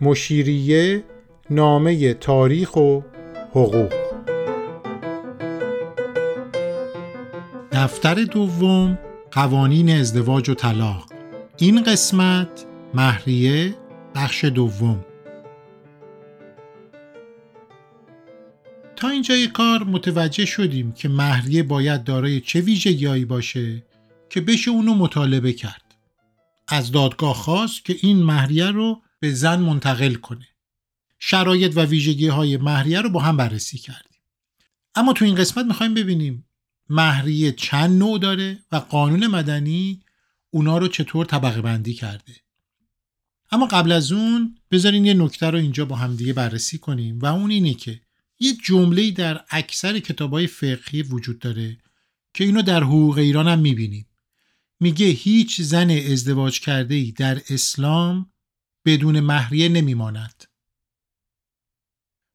مشیریه، نامه تاریخ و حقوق. دفتر دوم، قوانین ازدواج و طلاق. این قسمت مهریه، بخش دوم. تا اینجای کار متوجه شدیم که مهریه باید دارای چه ویژگی‌هایی باشه که بشه اونو مطالبه کرد. از دادگاه خواست که این مهریه رو به زن منتقل کنه. شرایط و ویژگی‌های مهریه رو با هم بررسی کردیم. اما تو این قسمت می‌خوایم ببینیم مهریه چند نوع داره و قانون مدنی اونا رو چطور طبقه بندی کرده. اما قبل از اون بذارین یه نکته رو اینجا با هم دیگه بررسی کنیم و اون اینه که یه جمله‌ای در اکثر کتاب‌های فقهی وجود داره که اینو در حقوق ایران هم می‌بینیم. میگه هیچ زن ازدواج کرده‌ای در اسلام بدون مهریه نمیماند.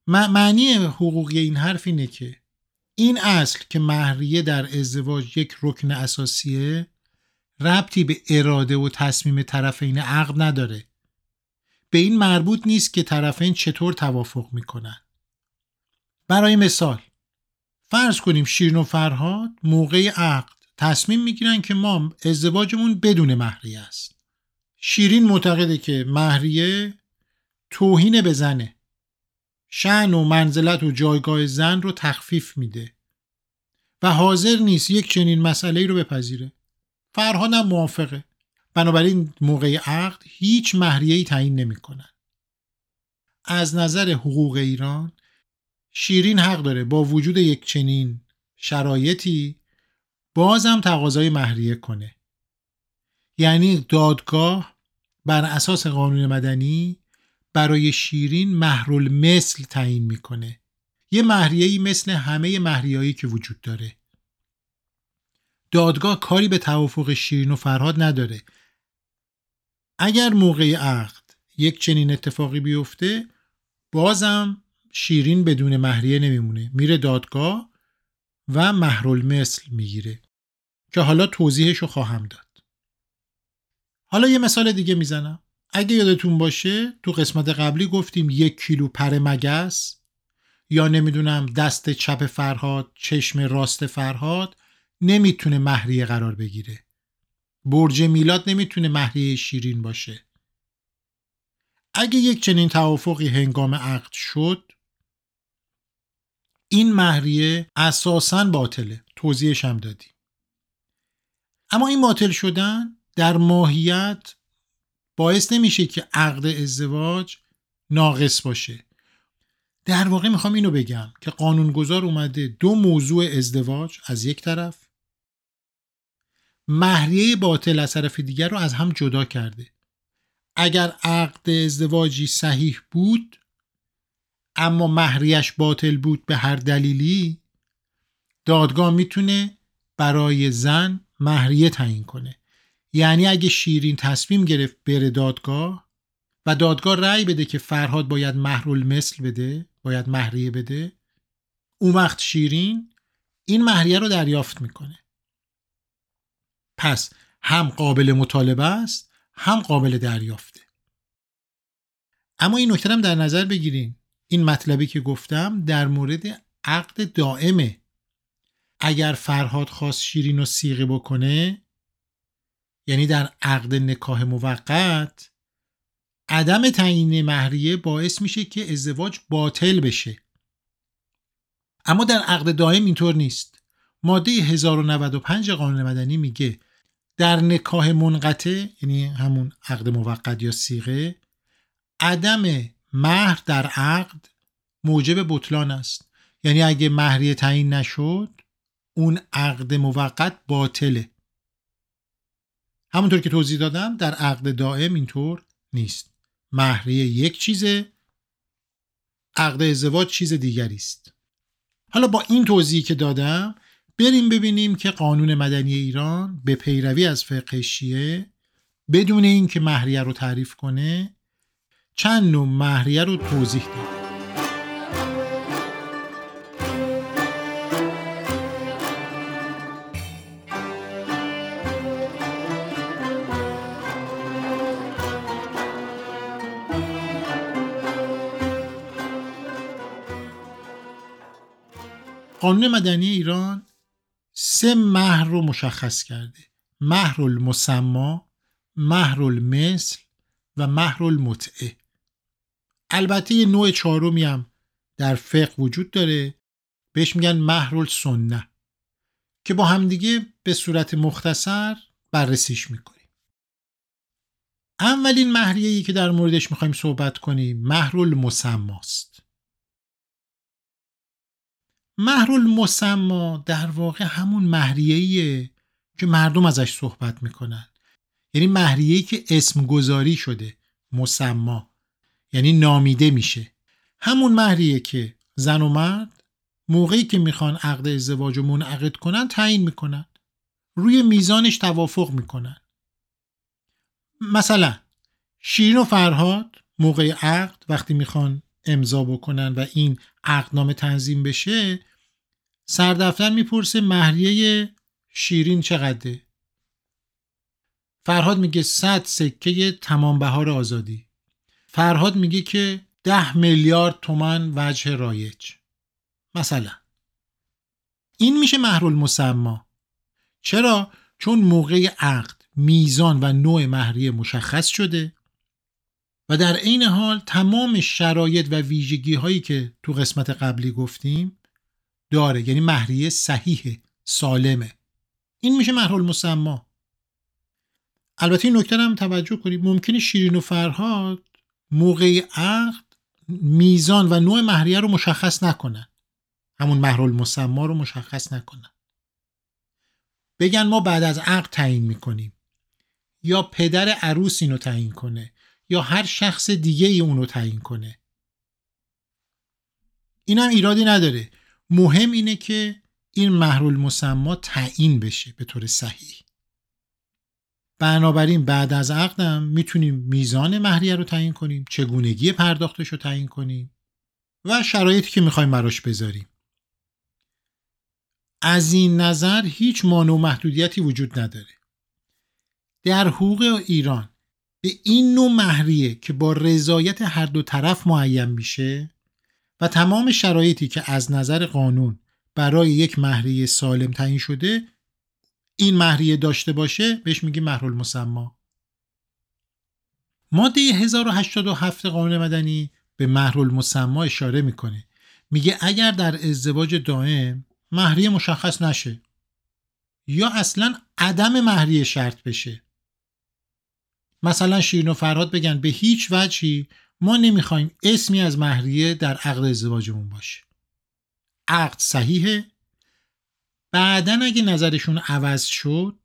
معنی حقوقی این حرف اینه که این اصل که مهریه در ازدواج یک رکن اساسیه ربطی به اراده و تصمیم طرفین عقد نداره. به این مربوط نیست که طرفین چطور توافق میکنن. برای مثال فرض کنیم شیرین و فرهاد موقع عقد تصمیم میگیرن که ما ازدواجمون بدون مهریه است. شیرین معتقده که مهریه توهین به زنه. شأن و منزلت و جایگاه زن رو تخفیف میده و حاضر نیست یک چنین مسئله‌ای رو بپذیره. فرهاد هم موافقه. بنابراین موقع عقد هیچ مهریه‌ای تعیین نمی‌کنن. از نظر حقوق ایران شیرین حق داره با وجود یک چنین شرایطی بازم تقاضای مهریه کنه. یعنی دادگاه بر اساس قانون مدنی برای شیرین مهرالمثل تعیین میکنه. یه مهریه‌ای مثل همه مهریه‌هایی که وجود داره. دادگاه کاری به توافق شیرین و فرهاد نداره. اگر موقع عقد یک چنین اتفاقی بیفته بازم شیرین بدون مهریه نمیمونه. میره دادگاه و مهرالمثل میگیره که حالا توضیحشو خواهم داد. حالا یه مثال دیگه میزنم. اگه یادتون باشه تو قسمت قبلی گفتیم 1 کیلو پر مگس یا نمیدونم دست چپ فرهاد چشم راست فرهاد نمیتونه مهریه قرار بگیره. برج میلاد نمیتونه مهریه شیرین باشه. اگه یک چنین توافقی هنگام عقد شد این مهریه اساساً باطله. توضیحش هم دادیم. اما این باطل شدن در ماهیت باعث نمیشه که عقد ازدواج ناقص باشه. در واقع میخوام اینو بگم که قانونگذار اومده دو موضوع ازدواج از یک طرف، مهریه باطل از طرف دیگر رو از هم جدا کرده. اگر عقد ازدواجی صحیح بود اما مهریهش باطل بود به هر دلیلی، دادگاه میتونه برای زن مهریه تعیین کنه. یعنی اگه شیرین تصمیم گرفت بره دادگاه و دادگاه رأی بده که فرهاد باید مهرالمثل بده، باید مهریه بده، اون وقت شیرین این مهریه رو دریافت میکنه. پس هم قابل مطالبه است، هم قابل دریافته. اما این نکته هم در نظر بگیرین. این مطلبی که گفتم در مورد عقد دائمه. اگر فرهاد خواست شیرین رو صیغه بکنه، یعنی در عقد نکاح موقت، عدم تعیین مهریه باعث میشه که ازدواج باطل بشه. اما در عقد دائم اینطور نیست. ماده 1095 قانون مدنی میگه در نکاح منقطع، یعنی همون عقد موقت یا صیغه، عدم مهر در عقد موجب بطلان است. یعنی اگه مهریه تعیین نشد اون عقد موقت باطله. همونطور که توضیح دادم در عقد دائم اینطور نیست. مهریه یک چیزه، عقد ازدواج چیز دیگری است. حالا با این توضیحی که دادم بریم ببینیم که قانون مدنی ایران به پیروی از فقه شیعه بدون اینکه مهریه رو تعریف کنه چند نوع مهریه رو توضیح داد. قانون مدنی ایران 3 مهر رو مشخص کرده: مهرالمسمی، مهرالمثل و مهرالمتعه. البته یه نوع چهارمی هم در فقه وجود داره، بهش میگن مهرالسنه، که با همدیگه به صورت مختصر بررسیش میکنیم. اولین مهریه‌ای که در موردش میخوایم صحبت کنیم مهرالمسمی است. مهرالمسمی در واقع همون مهریه‌ایه که مردم ازش صحبت میکنن، یعنی مهریه‌ای که اسم گذاری شده، مسمی یعنی نامیده میشه. همون مهریه که زن و مرد موقعی که میخوان عقد ازدواج رو منعقد کنن تعیین میکنن، روی میزانش توافق میکنن. مثلا شیرین و فرهاد موقع عقد وقتی میخوان امضا بکنن و این عقدنامه تنظیم بشه، سردفتر میپرسه مهریه شیرین چقدره؟ فرهاد میگه 100 سکه تمام بهار آزادی. فرهاد میگه که 10 میلیارد تومان وجه رایج. مثلا این میشه مهرالمسمی. چرا؟ چون موقع عقد میزان و نوع مهریه مشخص شده و در عین حال تمام شرایط و ویژگی هایی که تو قسمت قبلی گفتیم داره، یعنی مهریه صحیحه، سالمه. این میشه مهرالمسمی. البته این نکته هم توجه کنید، ممکنه شیرین و فرهاد موقع عقد میزان و نوع مهریه رو مشخص نکنن، همون مهرالمسمی رو مشخص نکنن، بگن ما بعد از عقد تعیین میکنیم، یا پدر عروس اینو تعیین کنه یا هر شخص دیگه ای اونو تعیین کنه. این هم ایرادی نداره، مهم اینه که این مهرالمسمی تعیین بشه به طور صحیح. بنابراین بعد از عقدم میتونیم میزان مهریه رو تعیین کنیم، چگونگی پرداختش رو تعیین کنیم و شرایطی که میخوایم براش بذاریم. از این نظر هیچ مانع و محدودیتی وجود نداره. در حقوق ایران به این نوع مهریه که با رضایت هر دو طرف معین میشه و تمام شرایطی که از نظر قانون برای یک مهریه سالم تعیین شده، این مهریه داشته باشه، بهش میگیم مهرالمسمی. ماده 1087 قانون مدنی به مهرالمسمی اشاره میکنه، میگه اگر در ازدواج دائم مهریه مشخص نشه یا اصلا عدم مهریه شرط بشه، مثلا شیرین و فرهاد بگن به هیچ وجهی ما نمیخوایم اسمی از مهریه در عقد ازدواجمون باشه، عقد صحیحه. بعدن اگه نظرشون عوض شد،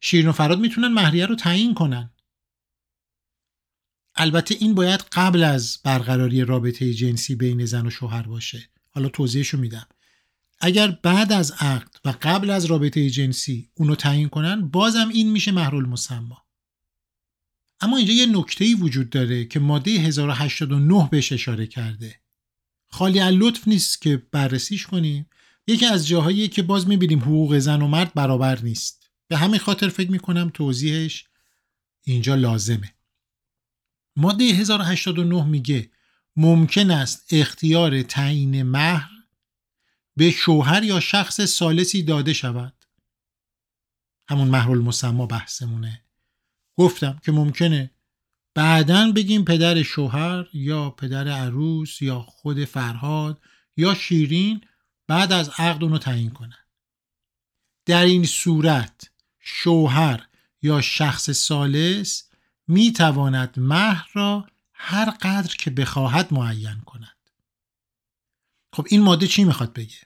شیرین و فرهاد میتونن مهریه رو تعیین کنن. البته این باید قبل از برقراری رابطه جنسی بین زن و شوهر باشه. حالا توضیحشو میدم. اگر بعد از عقد و قبل از رابطه جنسی اونو تعیین کنن، بازم این میشه مهرالمسمی. اما اینجا یه نکته‌ای وجود داره که ماده 1089 بهش اشاره کرده، خالی از لطف نیست که بررسیش کنیم. یکی از جاهایی که باز میبینیم حقوق زن و مرد برابر نیست. به همین خاطر فکر میکنم توضیحش اینجا لازمه. ماده 1089 میگه ممکن است اختیار تعیین مهر به شوهر یا شخص ثالثی داده شود. همون مهرالمسمی بحثمونه. گفتم که ممکنه بعداً بگیم پدر شوهر یا پدر عروس یا خود فرهاد یا شیرین بعد از عقد اونو تعیین کنن. در این صورت شوهر یا شخص ثالث می تواند مهر را هر قدر که بخواهد معین کند. خب این ماده چی میخواد بگه؟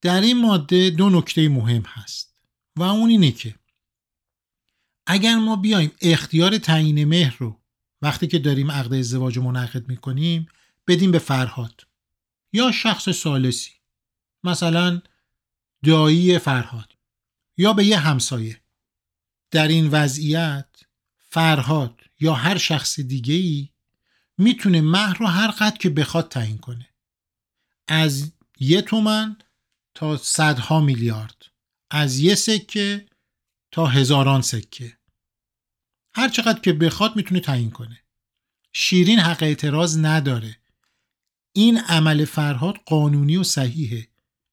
در این ماده 2 نکته مهم هست و اون اینه که اگر ما بیایم اختیار تعیین مهر رو وقتی که داریم عقد ازدواج منعقد میکنیم بدیم به فرهاد یا شخص ثالثی، مثلا دایی فرهاد یا به یه همسایه، در این وضعیت فرهاد یا هر شخص دیگه‌ای میتونه مهر رو هر قدر که بخواد تعیین کنه، از 1 تومان تا صدها میلیارد، از 1 سکه تا هزاران سکه، هر چقدر که بخواد میتونه تعیین کنه. شیرین حق اعتراض نداره. این عمل فرهاد قانونی و صحیحه،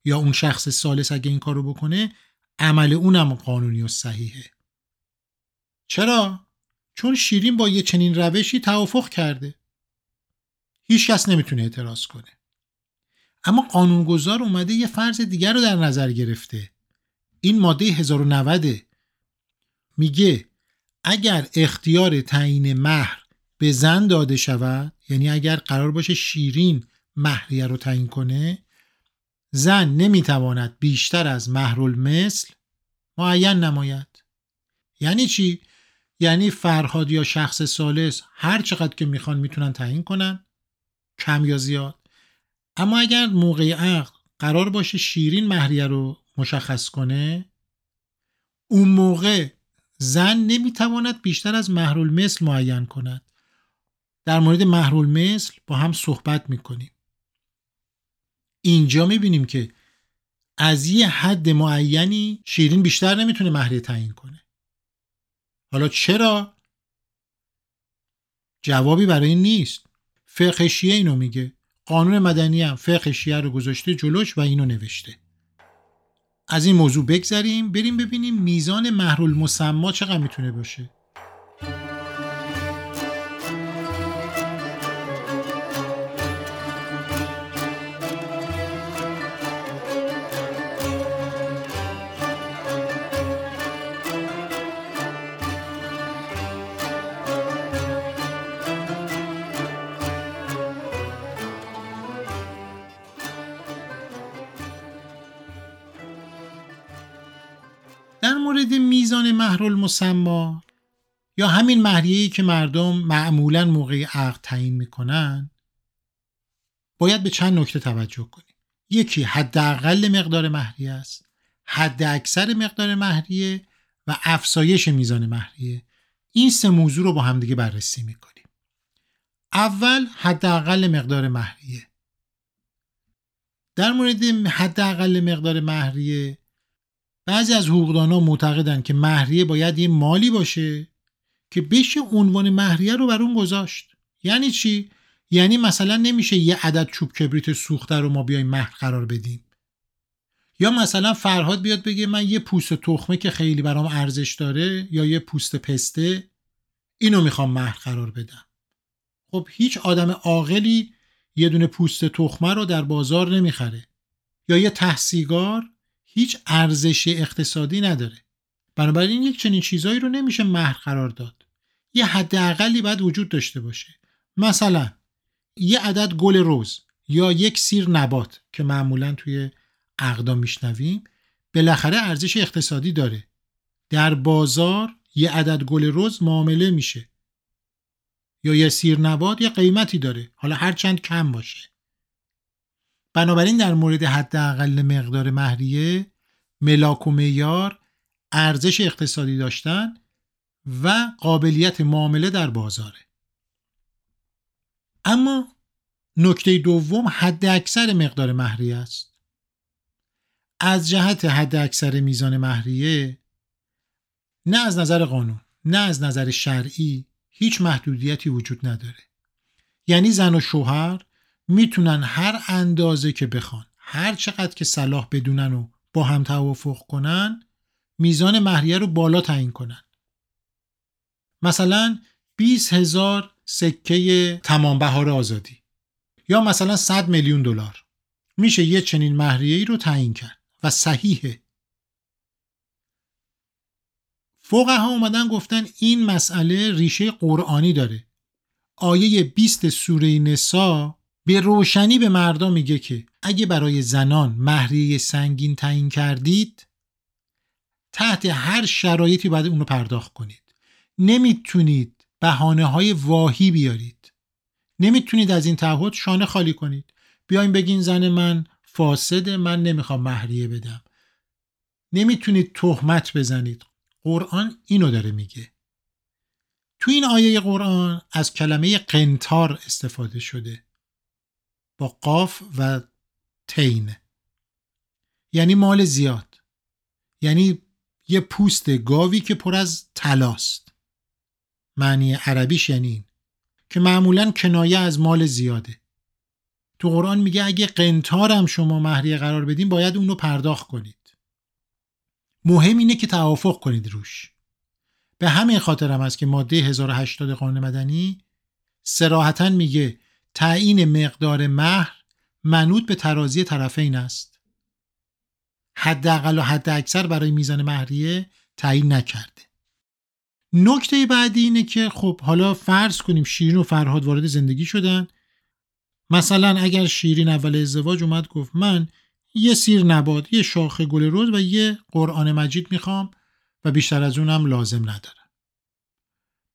یا اون شخص ثالث اگه این کارو بکنه عمل اونم قانونی و صحیحه. چرا؟ چون شیرین با یه چنین روشی توافق کرده. هیچ کس نمیتونه اعتراض کنه. اما قانونگذار اومده یه فرض دیگر رو در نظر گرفته. این ماده 1090 میگه اگر اختیار تعیین مهر به زن داده شود، یعنی اگر قرار باشه شیرین مهریه رو تعیین کنه، زن نمیتواند بیشتر از مهرالمثل معین نماید. یعنی چی؟ یعنی فرهاد یا شخص ثالث هر چقدر که میخوان میتونن تعیین کنن، کم یا زیاد. اما اگر موقع عقد قرار باشه شیرین مهریه رو مشخص کنه، اون موقع زن نمیتواند بیشتر از مهرالمثل معین کند. در مورد مهرالمثل با هم صحبت میکنیم. اینجا میبینیم که از یه حد معینی شیرین بیشتر نمیتونه مهریه تعیین کنه. حالا چرا؟ جوابی برای این نیست. فقه شیعه اینو میگه. قانون مدنی هم فقه شیعه رو گذاشته جلوش و اینو نوشته. از این موضوع بگذریم، بریم ببینیم میزان مهرالمسمی چقدر میتونه باشه. میزان مهرالمسمی یا همین مهریه‌ای که مردم معمولاً موقع عقد تعیین میکنن، باید به چند نکته توجه کنیم. یکی حداقل مقدار مهریه است، حد اکثر مقدار مهریه و افزایش میزان مهریه. این سه موضوع رو با هم دیگه بررسی میکنیم. اول حداقل مقدار مهریه. در مورد حداقل مقدار مهریه بعضی از حقوقدان‌ها معتقدن که مهریه باید یه مالی باشه که بشه عنوان مهریه رو بر اون گذاشت. یعنی چی؟ یعنی مثلا نمیشه یه عدد چوب کبریت سوخته رو ما بیایم مهر قرار بدیم. یا مثلا فرهاد بیاد بگه من یه پوست تخمه که خیلی برام ارزش داره یا یه پوست پسته، اینو میخوام مهر قرار بدم. خب هیچ آدم عاقلی یه دونه پوست تخمه رو در بازار نمیخره. یا یه ته سیگار هیچ ارزش اقتصادی نداره. بنابراین یک چنین چیزایی رو نمیشه مهر قرار داد. یه حد اقلی باید وجود داشته باشه. مثلا یه عدد گل رز یا یک سیر نبات که معمولا توی عقدا میشنویم، بالاخره ارزش اقتصادی داره. در بازار یه عدد گل رز معامله میشه یا یه سیر نبات یه قیمتی داره، حالا هر چند کم باشه. بنابراین در مورد حداقل مقدار مهریه، ملاک و معیار ارزش اقتصادی داشتن و قابلیت معامله در بازاره. اما نکته دوم حد اکثر مقدار مهریه است. از جهت حد اکثر میزان مهریه نه از نظر قانون نه از نظر شرعی هیچ محدودیتی وجود نداره. یعنی زن و شوهر میتونن هر اندازه که بخوان، هر چقدر که صلاح بدونن و با هم توافق کنن، میزان مهریه رو بالا تعیین کنن. مثلا 20,000 سکه تمام بهار آزادی یا مثلا $100 میلیون میشه یه چنین مهریه‌ای رو تعیین کرد و صحیحه. فقها اومدن گفتن این مسئله ریشه قرآنی داره. آیه 20 سوره نساء به روشنی به مردم میگه که اگه برای زنان مهریه سنگین تعیین کردید، تحت هر شرایطی باید اونو پرداخت کنید. نمیتونید بهانه های واهی بیارید. نمیتونید از این تعهد شانه خالی کنید. بیاین بگین زن من فاسده، من نمیخوام مهریه بدم. نمیتونید تهمت بزنید. قرآن اینو داره میگه. تو این آیه قرآن از کلمه قنطار استفاده شده با قاف و تین، یعنی مال زیاد، یعنی یه پوست گاوی که پر از طلاست. معنی عربیش یعنی این که معمولاً کنایه از مال زیاده. تو قرآن میگه اگه قنطار هم شما مهریه قرار بدین باید اون رو پرداخت کنید. مهم اینه که توافق کنید روش. به همین خاطر هم است که ماده 1080 قانون مدنی صراحتاً میگه تعیین مقدار مهر منوط به ترازی طرفین است. حداقل و حد اکثر برای میزان مهریه تعیین نکرده. نکته بعدی اینه که خب حالا فرض کنیم شیرین و فرهاد وارد زندگی شدن. مثلا اگر شیرین اول ازدواج اومد گفت من یه سیر نبات، یه شاخه گل رز و یه قرآن مجید میخوام و بیشتر از اونم لازم ندارم.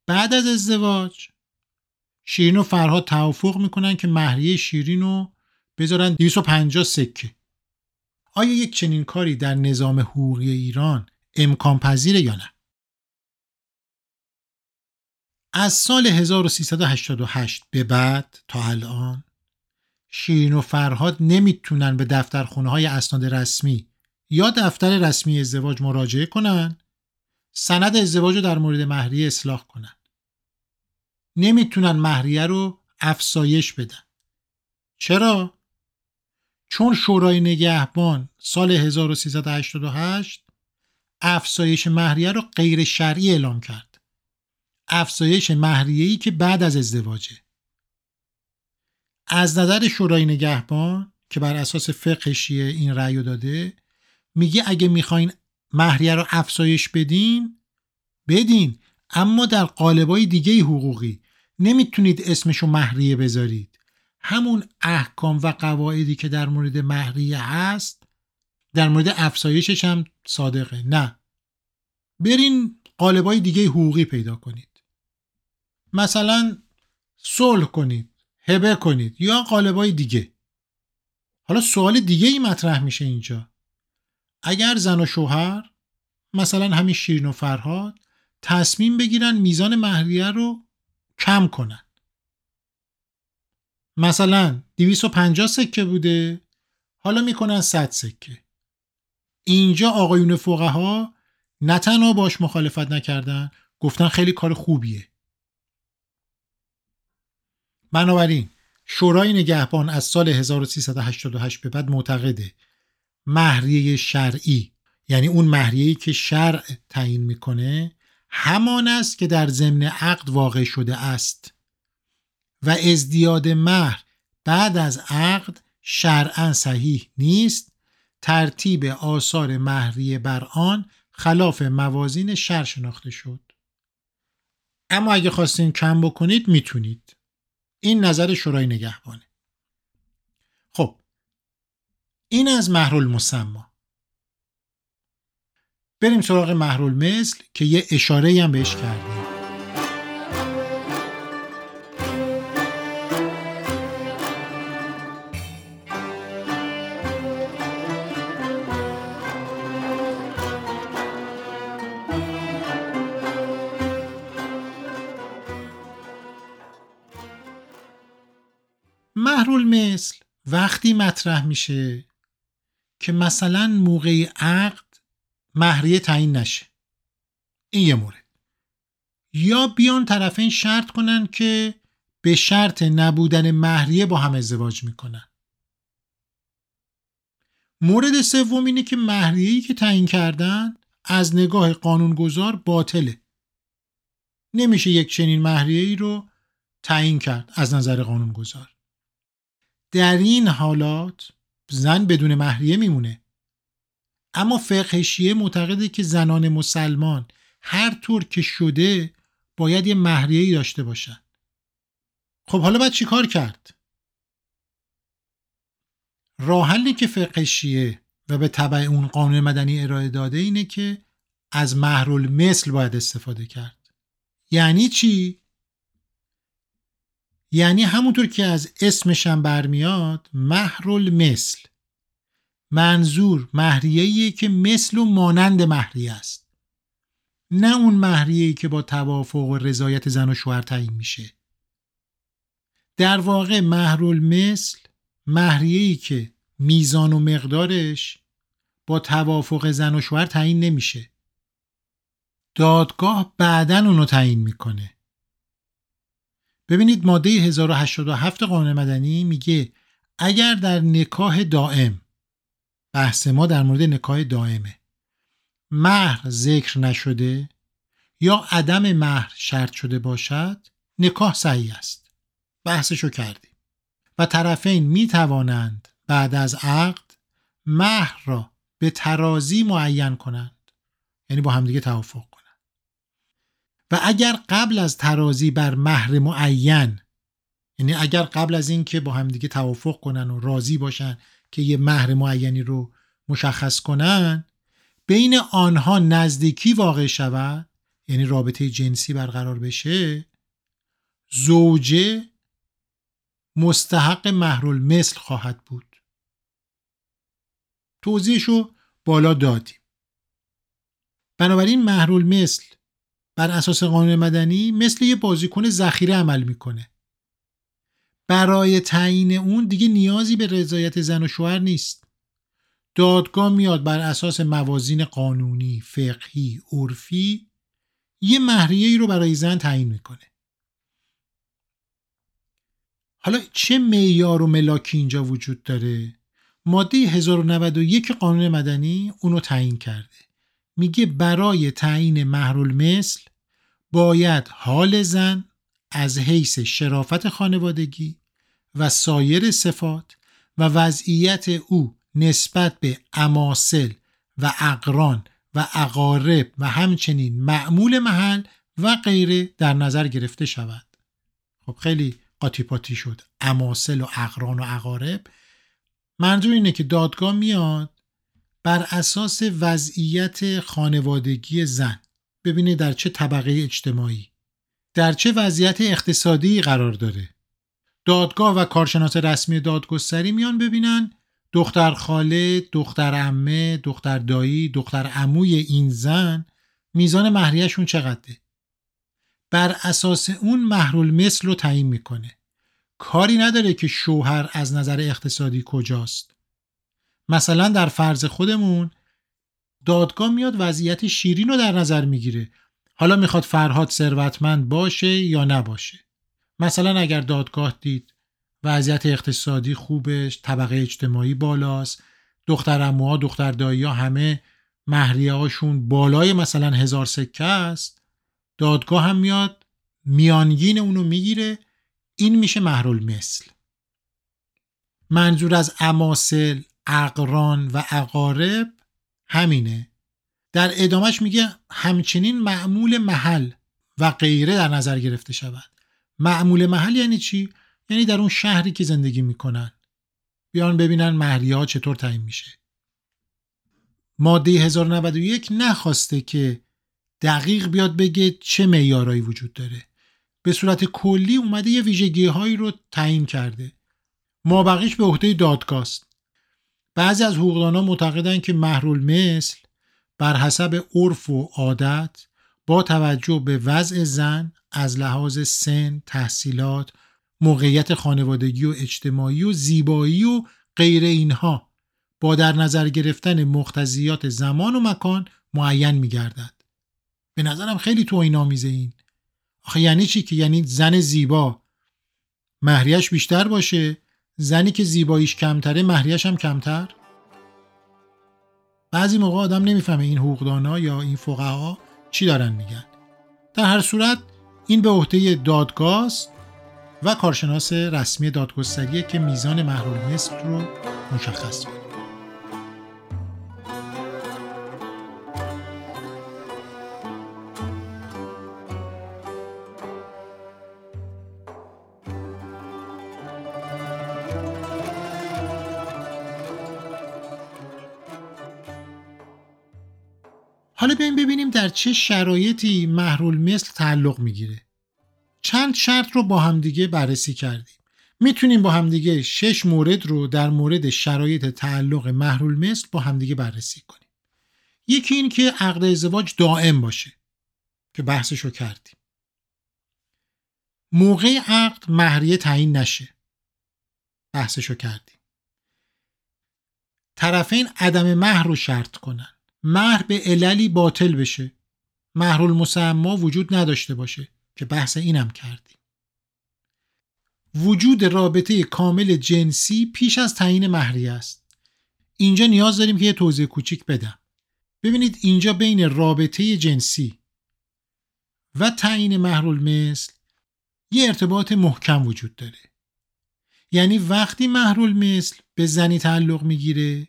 بعد از ازدواج شیرین و فرهاد توافق میکنن که مهریه شیرین رو بذارن 250 سکه. آیا یک چنین کاری در نظام حقوقی ایران امکان پذیره یا نه؟ از سال 1388 به بعد تا الان شیرین و فرهاد نمیتونن به دفترخونه های اسناد رسمی یا دفتر رسمی ازدواج مراجعه کنن، سند ازدواج رو در مورد مهریه اصلاح کنن. نمیتونن مهریه رو افزایش بدن. چرا؟ چون شورای نگهبان سال 1388 افزایش مهریه رو غیر شرعی اعلام کرد. افزایش مهریه‌ای که بعد از ازدواجه. از نظر شورای نگهبان که بر اساس فقه شیعه این رأی رو داده، میگه اگه میخواین مهریه رو افزایش بدین، اما در قالب‌های دیگه حقوقی. نمیتونید اسمشو مهریه بذارید. همون احکام و قواعدی که در مورد مهریه هست در مورد افزایشش هم صادقه. نه، برین قالب‌های دیگه حقوقی پیدا کنید، مثلا صلح کنید، هبه کنید یا قالب‌های دیگه. حالا سوال دیگه ای مطرح میشه اینجا، اگر زن و شوهر مثلا همین شیرین و فرهاد تصمیم بگیرن میزان مهریه رو کم کنن، مثلا 250 سکه بوده حالا میکنن 100 سکه، اینجا آقایون فقها نه تنها باش مخالفت نکردن، گفتن خیلی کار خوبیه. بنابراین شورای نگهبان از سال 1388 به بعد معتقده مهریه شرعی، یعنی اون مهریه‌ای که شرع تعیین میکنه، همان است که در ضمن عقد واقع شده است و ازدیاد مهر بعد از عقد شرعاً صحیح نیست. ترتیب آثار مهریه بر آن خلاف موازین شرع شناخته شد. اما اگه خواستین کم بکنید میتونید. این نظر شورای نگهبانه. خب این از مهرالمسمی. بریم سراغ مهرالمثل که یه اشاره‌ای هم بهش کردیم. مهرالمثل وقتی مطرح میشه که مثلا موقع عقد مهریه تعیین نشه، این یه مورد، یا بیان طرفین شرط کنن که به شرط نبودن مهریه با هم ازدواج میکنن. مورد سوم اینه که مهریه‌ای که تعیین کردن از نگاه قانونگذار باطله، نمیشه یک چنین مهریه‌ای رو تعیین کرد از نظر قانونگذار. در این حالات زن بدون مهریه میمونه. اما فقه شیعه معتقده که زنان مسلمان هر طور که شده باید یه مهریه‌ای داشته باشن. خب حالا باید چی کار کرد؟ راه حلی که فقه شیعه و به تبع اون قانون مدنی ارائه داده اینه که از مهرالمثل باید استفاده کرد. یعنی چی؟ یعنی همونطور که از اسمش هم برمیاد مهرالمثل، منظور مهریه‌ایه که مثل و مانند مهریه است، نه اون مهریه‌ای که با توافق و رضایت زن و شوهر تعیین میشه. در واقع مهرالمثل مهریه‌ای که میزان و مقدارش با توافق زن و شوهر تعیین نمیشه، دادگاه بعداً اونو تعیین میکنه. ببینید ماده 1087 قانون مدنی میگه اگر در نکاح دائم، بحث ما در مورد نکاح دائمه، مهر ذکر نشده یا عدم مهر شرط شده باشد، نکاح صحیح است. بحثشو کردیم و طرفین می توانند بعد از عقد مهر را به ترازی معین کنند، یعنی با همدیگه توافق کنند. و اگر قبل از ترازی بر مهر معین، یعنی اگر قبل از این که با همدیگه توافق کنن و راضی باشن که یه مهر معینی رو مشخص کنن، بین آنها نزدیکی واقع شود، یعنی رابطه جنسی برقرار بشه، زوجه مستحق مهرالمثل خواهد بود. توضیحشو بالا دادیم. بنابراین مهرالمثل بر اساس قانون مدنی مثل یه بازیکن ذخیره عمل میکنه. برای تعیین اون دیگه نیازی به رضایت زن و شوهر نیست. دادگاه میاد بر اساس موازین قانونی، فقهی، عرفی یه مهریه‌ای رو برای زن تعیین میکنه. حالا چه معیار و ملاکی اینجا وجود داره؟ ماده 1091 قانون مدنی اونو تعیین کرده. میگه برای تعیین مهرالمثل باید حال زن از حیث شرافت خانوادگی و سایر صفات و وضعیت او نسبت به اماثل و اقران و اقارب و همچنین معمول محل و غیره در نظر گرفته شود. خب خیلی قاطی پاتی شد. اماثل و اقران و اقارب، منظور اینه که دادگاه میاد بر اساس وضعیت خانوادگی زن ببینه در چه طبقه اجتماعی، در چه وضعیت اقتصادی قرار داره. دادگاه و کارشناس رسمی دادگستری میان ببینن دختر خاله، دختر عمه، دختر دایی، دختر عموی این زن میزان مهریه‌شون چقدره. بر اساس اون مهرالمثل رو تعیین میکنه. کاری نداره که شوهر از نظر اقتصادی کجاست. مثلا در فرض خودمون دادگاه میاد وضعیت شیرین رو در نظر میگیره. حالا میخواد فرهاد ثروتمند باشه یا نباشه. مثلا اگر دادگاه دید وضعیت اقتصادی خوبه، طبقه اجتماعی بالاست، دختر عموها، دختر دایی‌ها همه مهریه هاشون بالای مثلا 1000 سکه است، دادگاه هم میاد میانگین اونو میگیره. این میشه مهرالمثل. منظور از اماثل، اقران و اقارب همینه. در ادامهش میگه همچنین معمول محل و غیره در نظر گرفته شود. معمول محل یعنی چی؟ یعنی در اون شهری که زندگی میکنن بیان ببینن مهریه ها چطور تعیین میشه. ماده 1091 نخواسته که دقیق بیاد بگه چه معیارایی وجود داره. به صورت کلی اومده یه ویژگی هایی رو تعیین کرده. ما بقیش به عهده دادگاه است. بعضی از حقوقدانا معتقدن که مهرالمثل بر حسب عرف و عادت با توجه به وضع زن از لحاظ سن، تحصیلات، موقعیت خانوادگی و اجتماعی و زیبایی و غیر اینها با در نظر گرفتن مقتضیات زمان و مکان معین می‌گردد. به نظرم خیلی توهین‌آمیزه این. آخه یعنی چی که یعنی زن زیبا مهریه‌اش بیشتر باشه، زنی که زیباییش کمتره مهریه‌اش هم کمتر؟ بعضی موقع آدم نمیفهمه این حقوقدانا یا این فقها چی دارن میگن. در هر صورت این به عهده دادگاه و کارشناس رسمی دادگستریه که میزان مهرالمثل رو مشخص کنه. حالا بیاییم ببینیم در چه شرایطی مهرالمثل تعلق میگیره. چند شرط رو با همدیگه بررسی کردیم. میتونیم با همدیگه 6 مورد رو در مورد شرایط تعلق مهرالمثل با همدیگه بررسی کنیم. یکی این که عقد ازدواج دائم باشه که بحثش رو کردیم. موقع عقد مهریه تعیین نشه، بحثش رو کردیم. طرفین عدم مهر رو شرط کنن. مهر به عللی باطل بشه، مهرالمسمی وجود نداشته باشه که بحث اینم کردیم. وجود رابطه کامل جنسی پیش از تعیین مهریه است. اینجا نیاز داریم که یه توضیح کوچیک بدم. ببینید اینجا بین رابطه جنسی و تعیین مهرالمثل یه ارتباط محکم وجود داره. یعنی وقتی مهرالمثل به زنی تعلق میگیره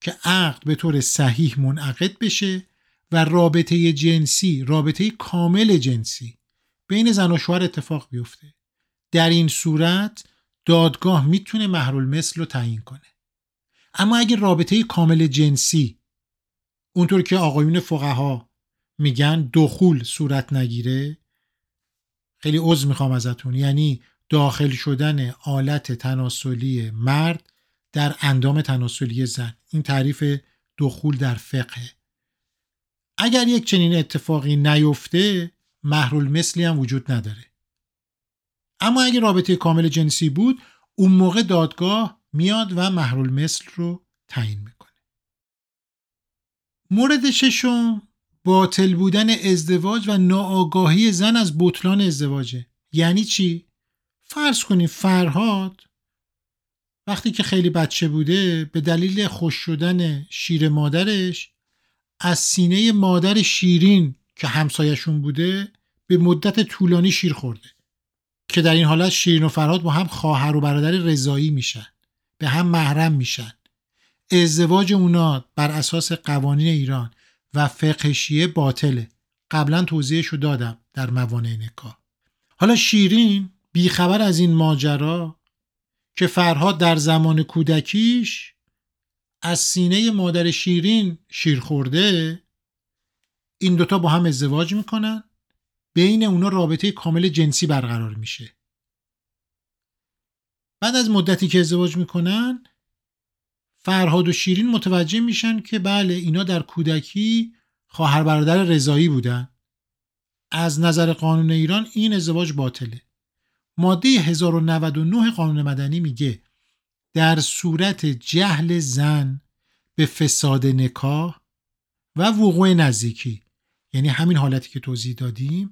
که عقد به طور صحیح منعقد بشه و رابطه جنسی، رابطه کامل جنسی بین زن و شوهر اتفاق بیفته، در این صورت دادگاه میتونه مهرالمثل رو تعیین کنه. اما اگه رابطه کامل جنسی اونطور که آقایون فقها میگن دخول صورت نگیره، خیلی عذر میخوام ازتون، یعنی داخل شدن آلت تناسلی مرد در اندام تناسلی زن، این تعریف دخول در فقه، اگر یک چنین اتفاقی نیفته مهرالمثلی هم وجود نداره. اما اگه رابطه کامل جنسی بود اون موقع دادگاه میاد و مهرالمثل رو تعیین میکنه. مورد ششم باطل بودن ازدواج و ناآگاهی زن از بطلان ازدواجه. یعنی چی؟ فرض کنید فرهاد وقتی که خیلی بچه بوده به دلیل خوش شدن شیر مادرش از سینه مادر شیرین که همسایشون بوده به مدت طولانی شیر خورده، که در این حالت شیرین و فرهاد با هم خواهر و برادر رضایی میشن، به هم محرم میشن. ازدواج اونا بر اساس قوانین ایران و فقه شیعه باطله. قبلا توضیحشو دادم در موانع نکاح. حالا شیرین بیخبر از این ماجرا که فرهاد در زمان کودکیش از سینه مادر شیرین شیر خورده، این دوتا با هم ازدواج میکنن، بین اونا رابطه کامل جنسی برقرار میشه. بعد از مدتی که ازدواج میکنن فرهاد و شیرین متوجه میشن که بله اینا در کودکی خواهر برادر رضایی بودن. از نظر قانون ایران این ازدواج باطله. ماده 1099 قانون مدنی میگه در صورت جهل زن به فساد نکاح و وقوع نزدیکی، یعنی همین حالتی که توضیح دادیم،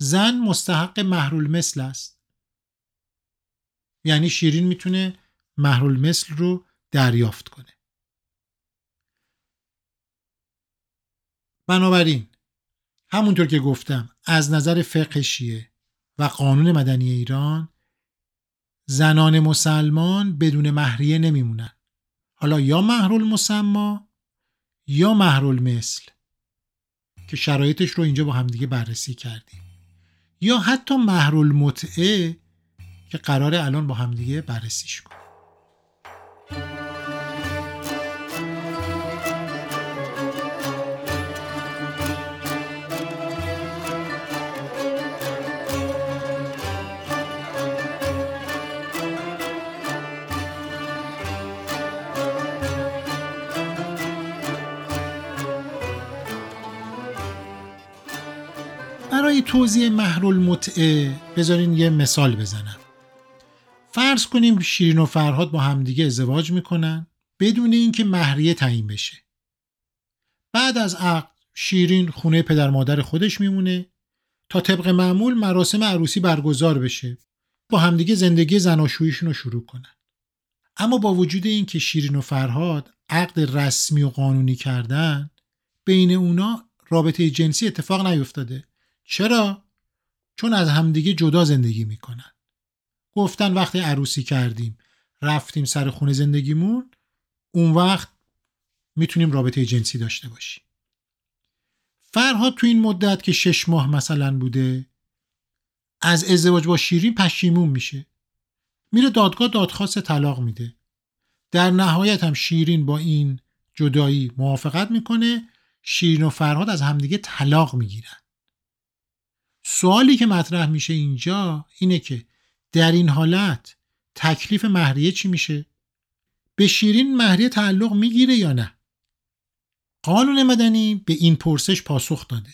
زن مستحق مهرالمثل است. یعنی شیرین میتونه مهرالمثل رو دریافت کنه. بنابراین همونطور که گفتم از نظر فقه شیعه و قانون مدنی ایران زنان مسلمان بدون مهریه نمیمونن. حالا یا مهرالمسمی یا مهرالمثل که شرایطش رو اینجا با همدیگه بررسی کردیم، یا حتی مهرالمتعه که قراره الان با همدیگه بررسیش کنیم. برای توضیح مهرالمتعه بذارین یه مثال بزنم. فرض کنیم شیرین و فرهاد با همدیگه ازدواج میکنن بدون اینکه مهریه تعیین بشه. بعد از عقد شیرین خونه پدر مادر خودش میمونه تا طبق معمول مراسم عروسی برگزار بشه، با همدیگه زندگی زناشوییشون رو شروع کنن. اما با وجود اینکه شیرین و فرهاد عقد رسمی و قانونی کردن، بین اونا رابطه جنسی اتفاق نیفتاده. چرا؟ چون از همدیگه جدا زندگی میکنن. گفتن وقتی عروسی کردیم رفتیم سر خونه زندگیمون، اون وقت میتونیم رابطه جنسی داشته باشیم. فرهاد تو این مدت که 6 ماه مثلا بوده از ازدواج با شیرین پشیمون میشه، میره دادگاه دادخواست طلاق میده. در نهایت هم شیرین با این جدایی موافقت میکنه، شیرین و فرهاد از همدیگه طلاق میگیرن. سوالی که مطرح میشه اینجا اینه که در این حالت تکلیف مهریه چی میشه؟ به شیرین مهریه تعلق میگیره یا نه؟ قانون مدنی به این پرسش پاسخ داده.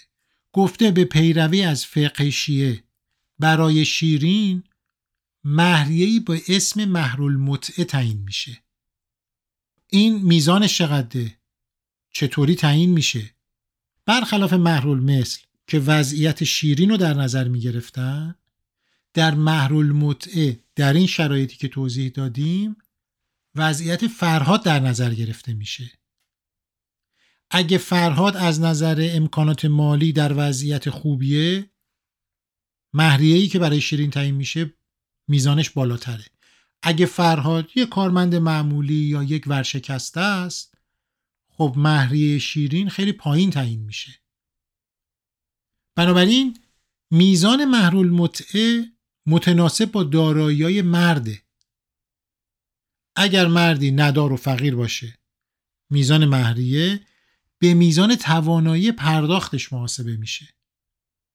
گفته به پیروی از فقه شیعه برای شیرین مهریه‌ای با اسم مهرالمتعه تعیین میشه. این میزانش چقدره؟ چطوری تعیین میشه؟ برخلاف مهرالمثل که وضعیت شیرین رو در نظر می گرفتن، در مهرالمتعه در این شرایطی که توضیح دادیم وضعیت فرهاد در نظر گرفته میشه. اگه فرهاد از نظر امکانات مالی در وضعیت خوبیه، مهریه‌ای که برای شیرین تعیین میشه میزانش بالاتره. اگه فرهاد یک کارمند معمولی یا یک ورشکسته است، خب مهریه شیرین خیلی پایین تعیین میشه. بنابراین میزان مهرالمتعه متناسب با دارایی‌های مرده. اگر مردی ندار و فقیر باشه، میزان مهریه به میزان توانایی پرداختش محاسبه میشه.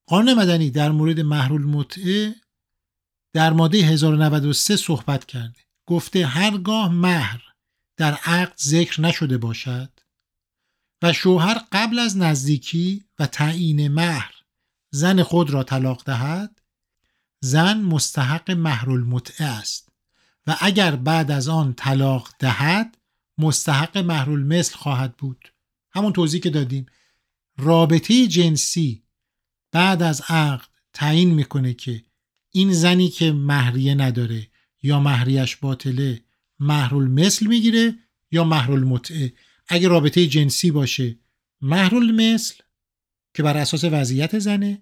قانون مدنی در مورد مهرالمتعه در ماده 1093 صحبت کرده. گفته هرگاه مهر در عقد ذکر نشده باشد و شوهر قبل از نزدیکی و تعیین مهر زن خود را طلاق دهد، زن مستحق مهرالمتعه است و اگر بعد از آن طلاق دهد مستحق مهرالمثل خواهد بود. همون توضیح که دادیم، رابطه جنسی بعد از عقد تعیین میکنه که این زنی که مهریه نداره یا مهریهش باطله مهرالمثل میگیره یا مهرالمتعه. اگه رابطه جنسی باشه مهرالمثل که بر اساس وضعیت زنه،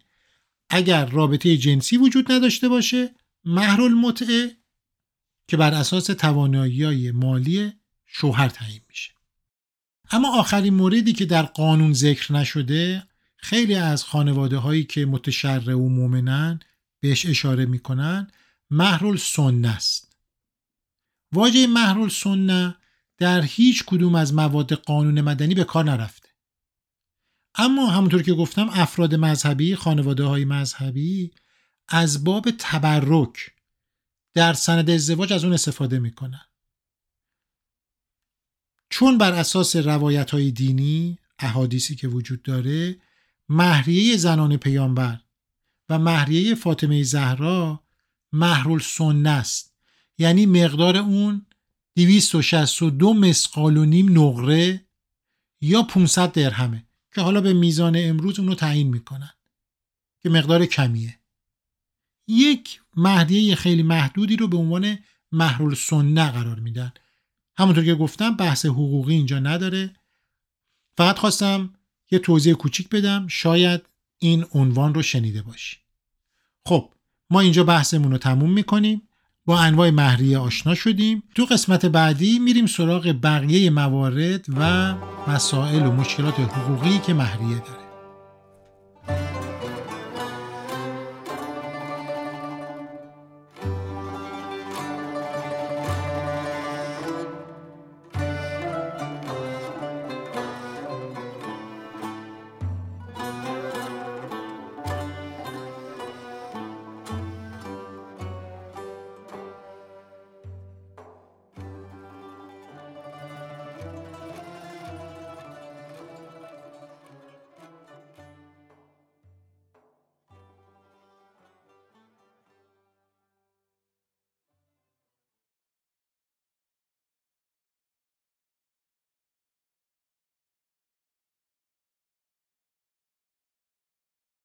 اگر رابطه جنسی وجود نداشته باشه مهرالمتعه که بر اساس توانایی‌های مالی شوهر تعیین میشه. اما آخرین موردی که در قانون ذکر نشده، خیلی از خانواده هایی که متشرع و مؤمنن بهش اشاره میکنن، مهرالسنه است. واژه مهرالسنه در هیچ کدوم از مواد قانون مدنی به کار نرفته. اما همونطور که گفتم افراد مذهبی، خانواده های مذهبی از باب تبرک در سند ازدواج از اون استفاده میکنن. چون بر اساس روایت های دینی، احادیثی که وجود داره، مهریه زنان پیامبر و مهریه فاطمه زهرا مهرالسنه است. یعنی مقدار اون 262 مسقال و نیم نقره یا 500 درهمه که حالا به میزان امروز اونو تعیین میکنن که مقدار کمیه. یک مهریه خیلی محدودی رو به عنوان مهرالسنه قرار میدن. همونطور که گفتم بحث حقوقی اینجا نداره. فقط خواستم یه توضیح کوچیک بدم، شاید این عنوان رو شنیده باشی. خب ما اینجا بحثمون رو تموم میکنیم. با انواع مهریه آشنا شدیم. تو قسمت بعدی میریم سراغ بقیه موارد و مسائل و مشکلات حقوقی که مهریه داره.